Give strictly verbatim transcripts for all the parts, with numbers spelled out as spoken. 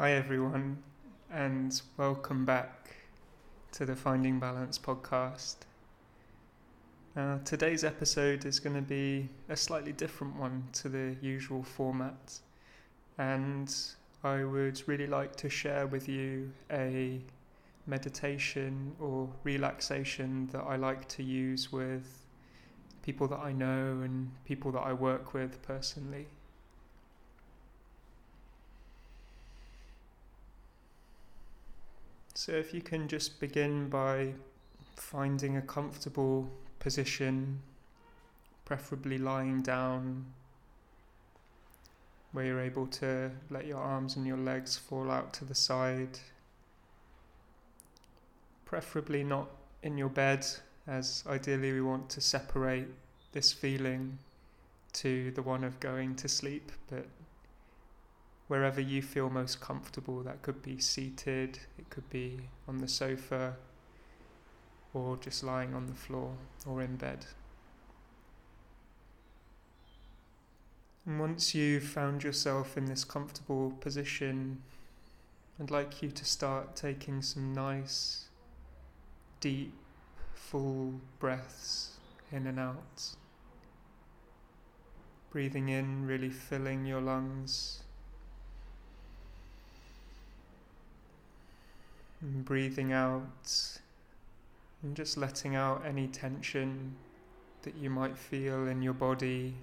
Hi everyone, and welcome back to the Finding Balance podcast. Now, today's episode is going to be a slightly different one to the usual format, and I would really like to share with you a meditation or relaxation that I like to use with people that I know and people that I work with personally. So if you can just begin by finding a comfortable position, preferably lying down, where you're able to let your arms and your legs fall out to the side. Preferably not in your bed, as ideally we want to separate this feeling to the one of going to sleep, but wherever you feel most comfortable. That could be seated, it could be on the sofa, or just lying on the floor or in bed. And once you've found yourself in this comfortable position, I'd like you to start taking some nice, deep, full breaths in and out. Breathing in, really filling your lungs. And breathing out and just letting out any tension that you might feel in your body.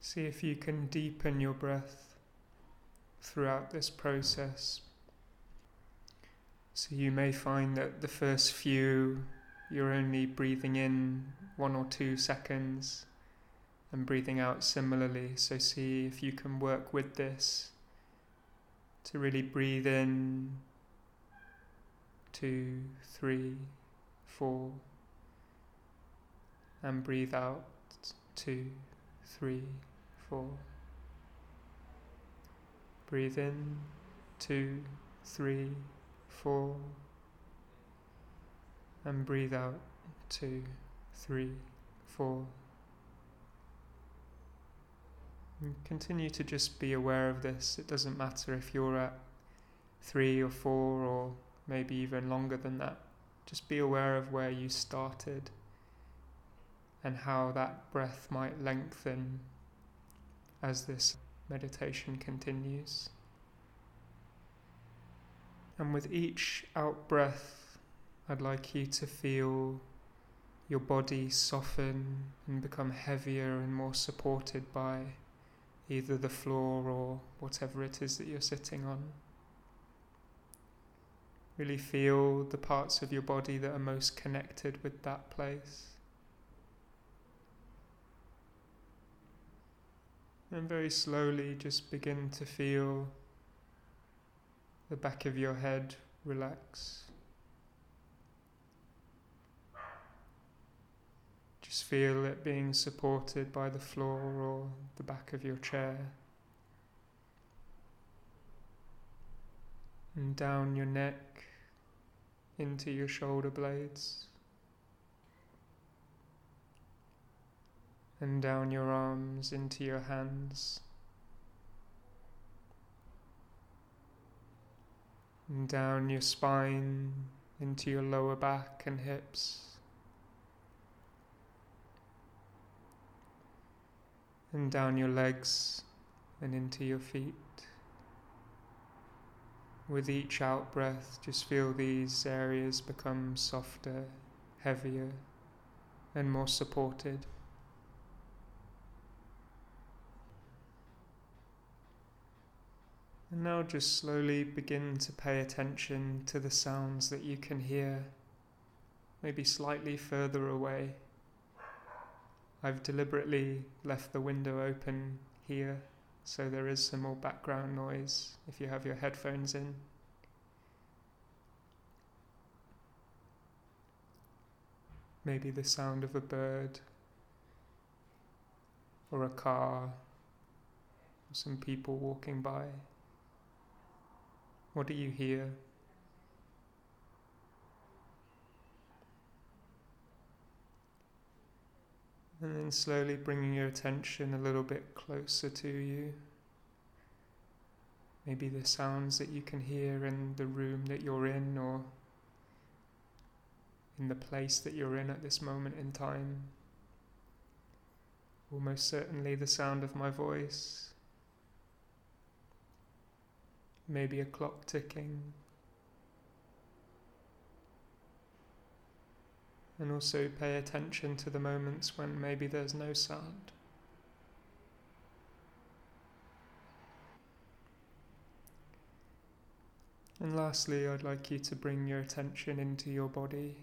See if you can deepen your breath throughout this process. So you may find that the first few you're only breathing in one or two seconds and breathing out similarly, so see if you can work with this to really breathe in two, three, four, and breathe out two, three, four. Breathe in two, three, four, and breathe out two, three, four. Continue to just be aware of this. It doesn't matter if you're at three or four or maybe even longer than that. Just be aware of where you started and how that breath might lengthen as this meditation continues. And with each out breath, I'd like you to feel your body soften and become heavier and more supported by either the floor or whatever it is that you're sitting on. Really feel the parts of your body that are most connected with that place. And very slowly just begin to feel the back of your head relax. Just feel it being supported by the floor or the back of your chair. And down your neck, into your shoulder blades. And down your arms, into your hands. And down your spine, into your lower back and hips. And down your legs and into your feet. With each out breath, just feel these areas become softer, heavier, and more supported. And now just slowly begin to pay attention to the sounds that you can hear, maybe slightly further away. I've deliberately left the window open here, so there is some more background noise if you have your headphones in. Maybe the sound of a bird, or a car, or some people walking by. What do you hear? And then slowly bringing your attention a little bit closer to you. Maybe the sounds that you can hear in the room that you're in, or in the place that you're in at this moment in time. Or most certainly the sound of my voice. Maybe a clock ticking. And also pay attention to the moments when maybe there's no sound. And lastly, I'd like you to bring your attention into your body.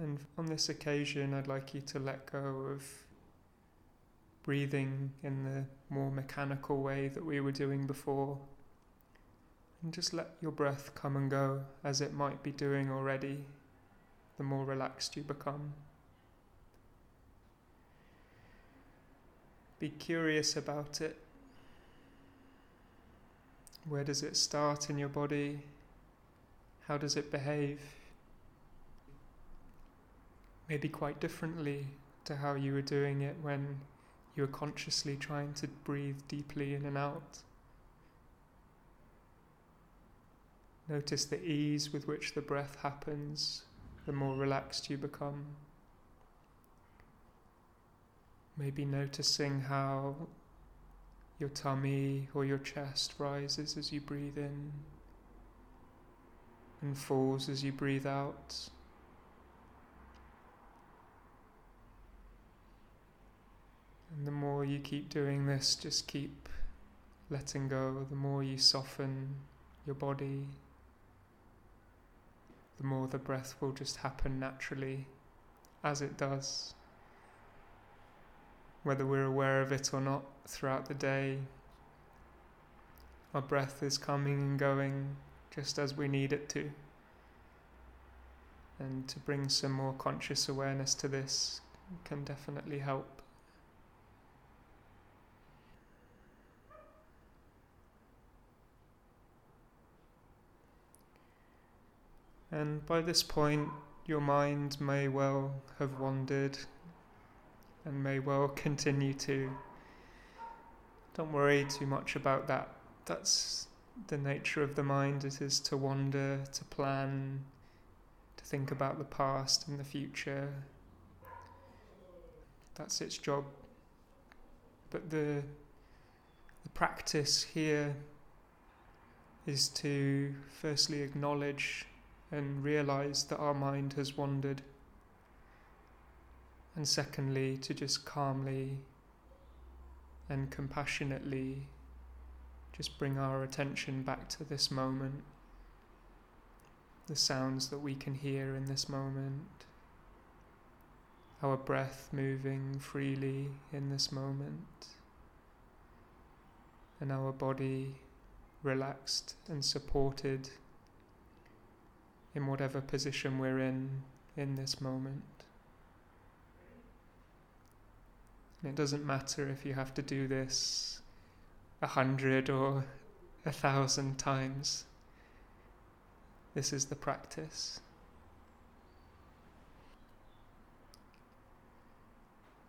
And on this occasion, I'd like you to let go of breathing in the more mechanical way that we were doing before. And just let your breath come and go as it might be doing already, the more relaxed you become. Be curious about it. Where does it start in your body? How does it behave? Maybe quite differently to how you were doing it when you were consciously trying to breathe deeply in and out. Notice the ease with which the breath happens, the more relaxed you become. Maybe noticing how your tummy or your chest rises as you breathe in and falls as you breathe out. And the more you keep doing this, just keep letting go, the more you soften your body, the more the breath will just happen naturally, as it does. Whether we're aware of it or not, throughout the day, our breath is coming and going just as we need it to. And to bring some more conscious awareness to this can definitely help. And by this point, your mind may well have wandered and may well continue to. Don't worry too much about that. That's the nature of the mind. It is to wander, to plan, to think about the past and the future. That's its job. But the, the practice here is to firstly acknowledge and realize that our mind has wandered, and secondly to just calmly and compassionately just bring our attention back to this moment, the sounds that we can hear in this moment, our breath moving freely in this moment, and our body relaxed and supported in whatever position we're in, in this moment. And it doesn't matter if you have to do this a hundred or a thousand times. This is the practice.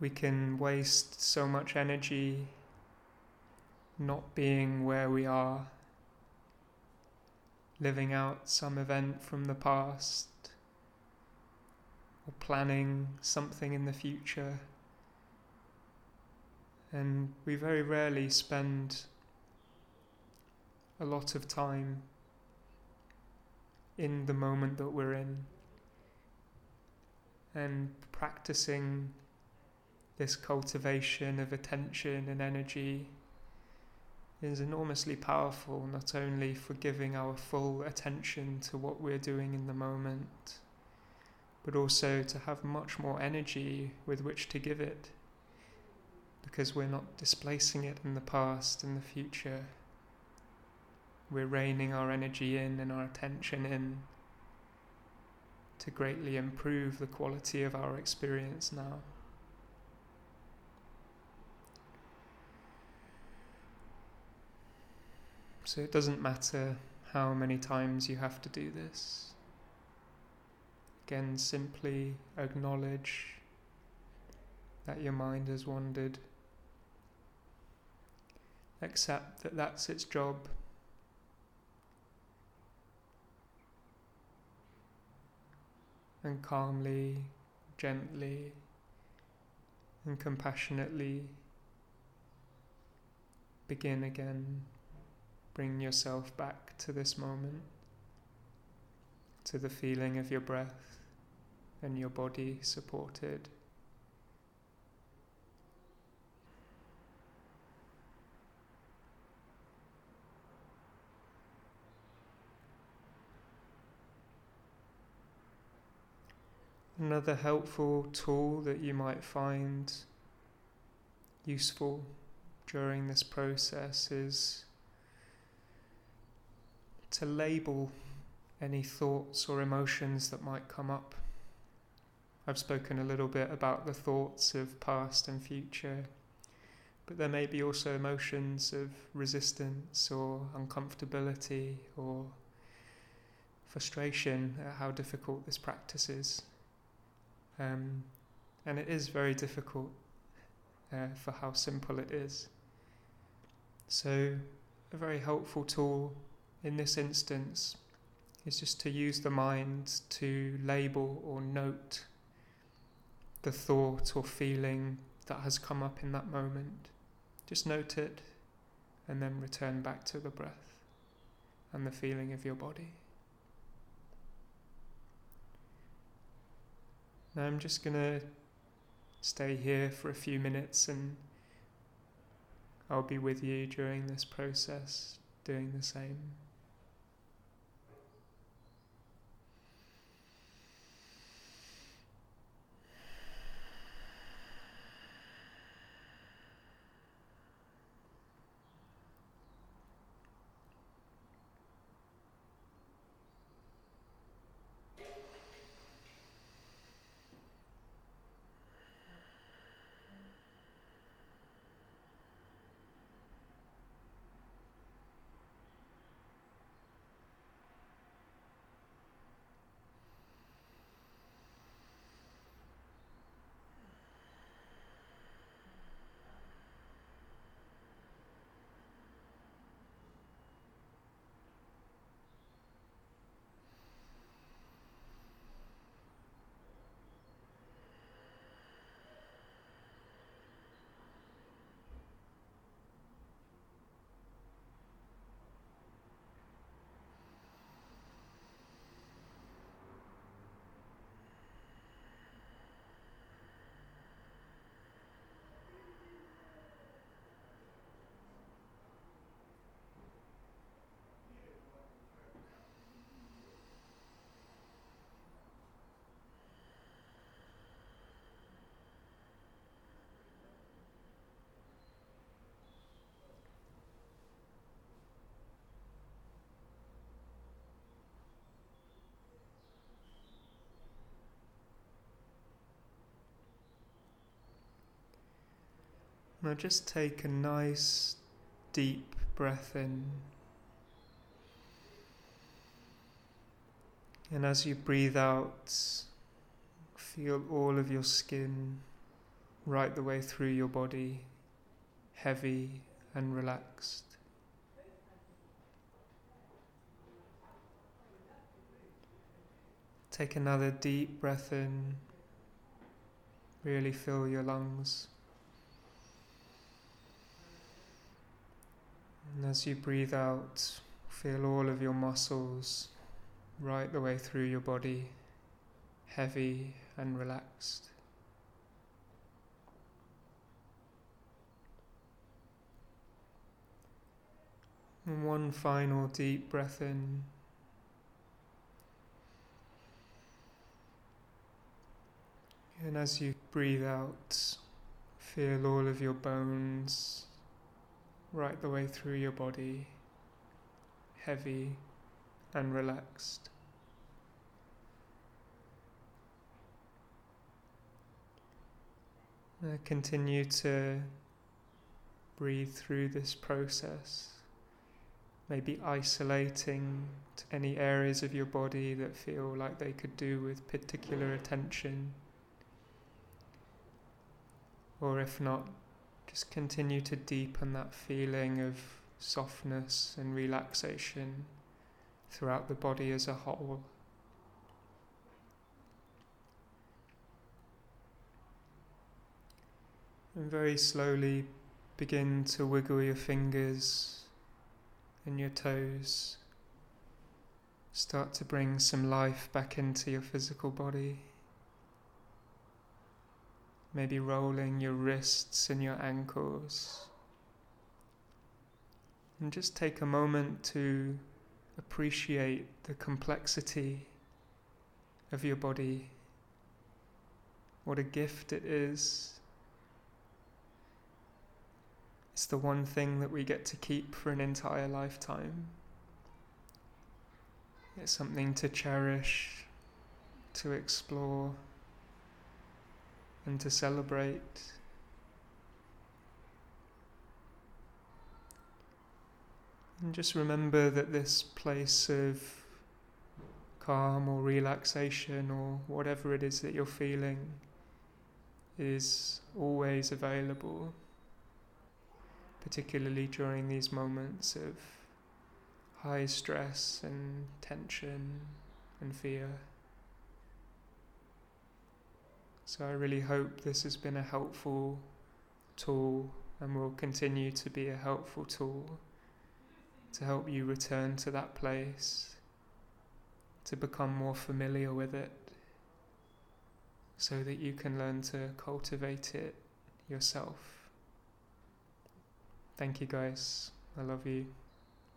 We can waste so much energy not being where we are, living out some event from the past, or planning something in the future. And we very rarely spend a lot of time in the moment that we're in. And practicing this cultivation of attention and energy is enormously powerful, not only for giving our full attention to what we're doing in the moment, but also to have much more energy with which to give it, because we're not displacing it in the past and the future. We're reining our energy in and our attention in to greatly improve the quality of our experience now. So it doesn't matter how many times you have to do this. Again, simply acknowledge that your mind has wandered. Accept that that's its job. And calmly, gently, and compassionately begin again. Bring yourself back to this moment, to the feeling of your breath and your body supported. Another helpful tool that you might find useful during this process is to label any thoughts or emotions that might come up. I've spoken a little bit about the thoughts of past and future, but there may be also emotions of resistance or uncomfortability or frustration at how difficult this practice is. Um, and it is very difficult uh, for how simple it is. So a very helpful tool in this instance is just to use the mind to label or note the thought or feeling that has come up in that moment. Just note it and then return back to the breath and the feeling of your body. Now I'm just going to stay here for a few minutes and I'll be with you during this process, doing the same. Now just take a nice, deep breath in. And as you breathe out, feel all of your skin right the way through your body, heavy and relaxed. Take another deep breath in. Really fill your lungs. And as you breathe out, feel all of your muscles right the way through your body, heavy and relaxed. And one final deep breath in. And as you breathe out, feel all of your bones right the way through your body, heavy and relaxed. Now continue to breathe through this process, maybe isolating any areas of your body that feel like they could do with particular attention. Or if not, just continue to deepen that feeling of softness and relaxation throughout the body as a whole. And very slowly begin to wiggle your fingers and your toes. Start to bring some life back into your physical body. Maybe rolling your wrists and your ankles. And just take a moment to appreciate the complexity of your body. What a gift it is. It's the one thing that we get to keep for an entire lifetime. It's something to cherish, to explore, and to celebrate. And just remember that this place of calm or relaxation or whatever it is that you're feeling is always available, particularly during these moments of high stress and tension and fear. So I really hope this has been a helpful tool and will continue to be a helpful tool to help you return to that place, to become more familiar with it, so that you can learn to cultivate it yourself. Thank you guys. I love you.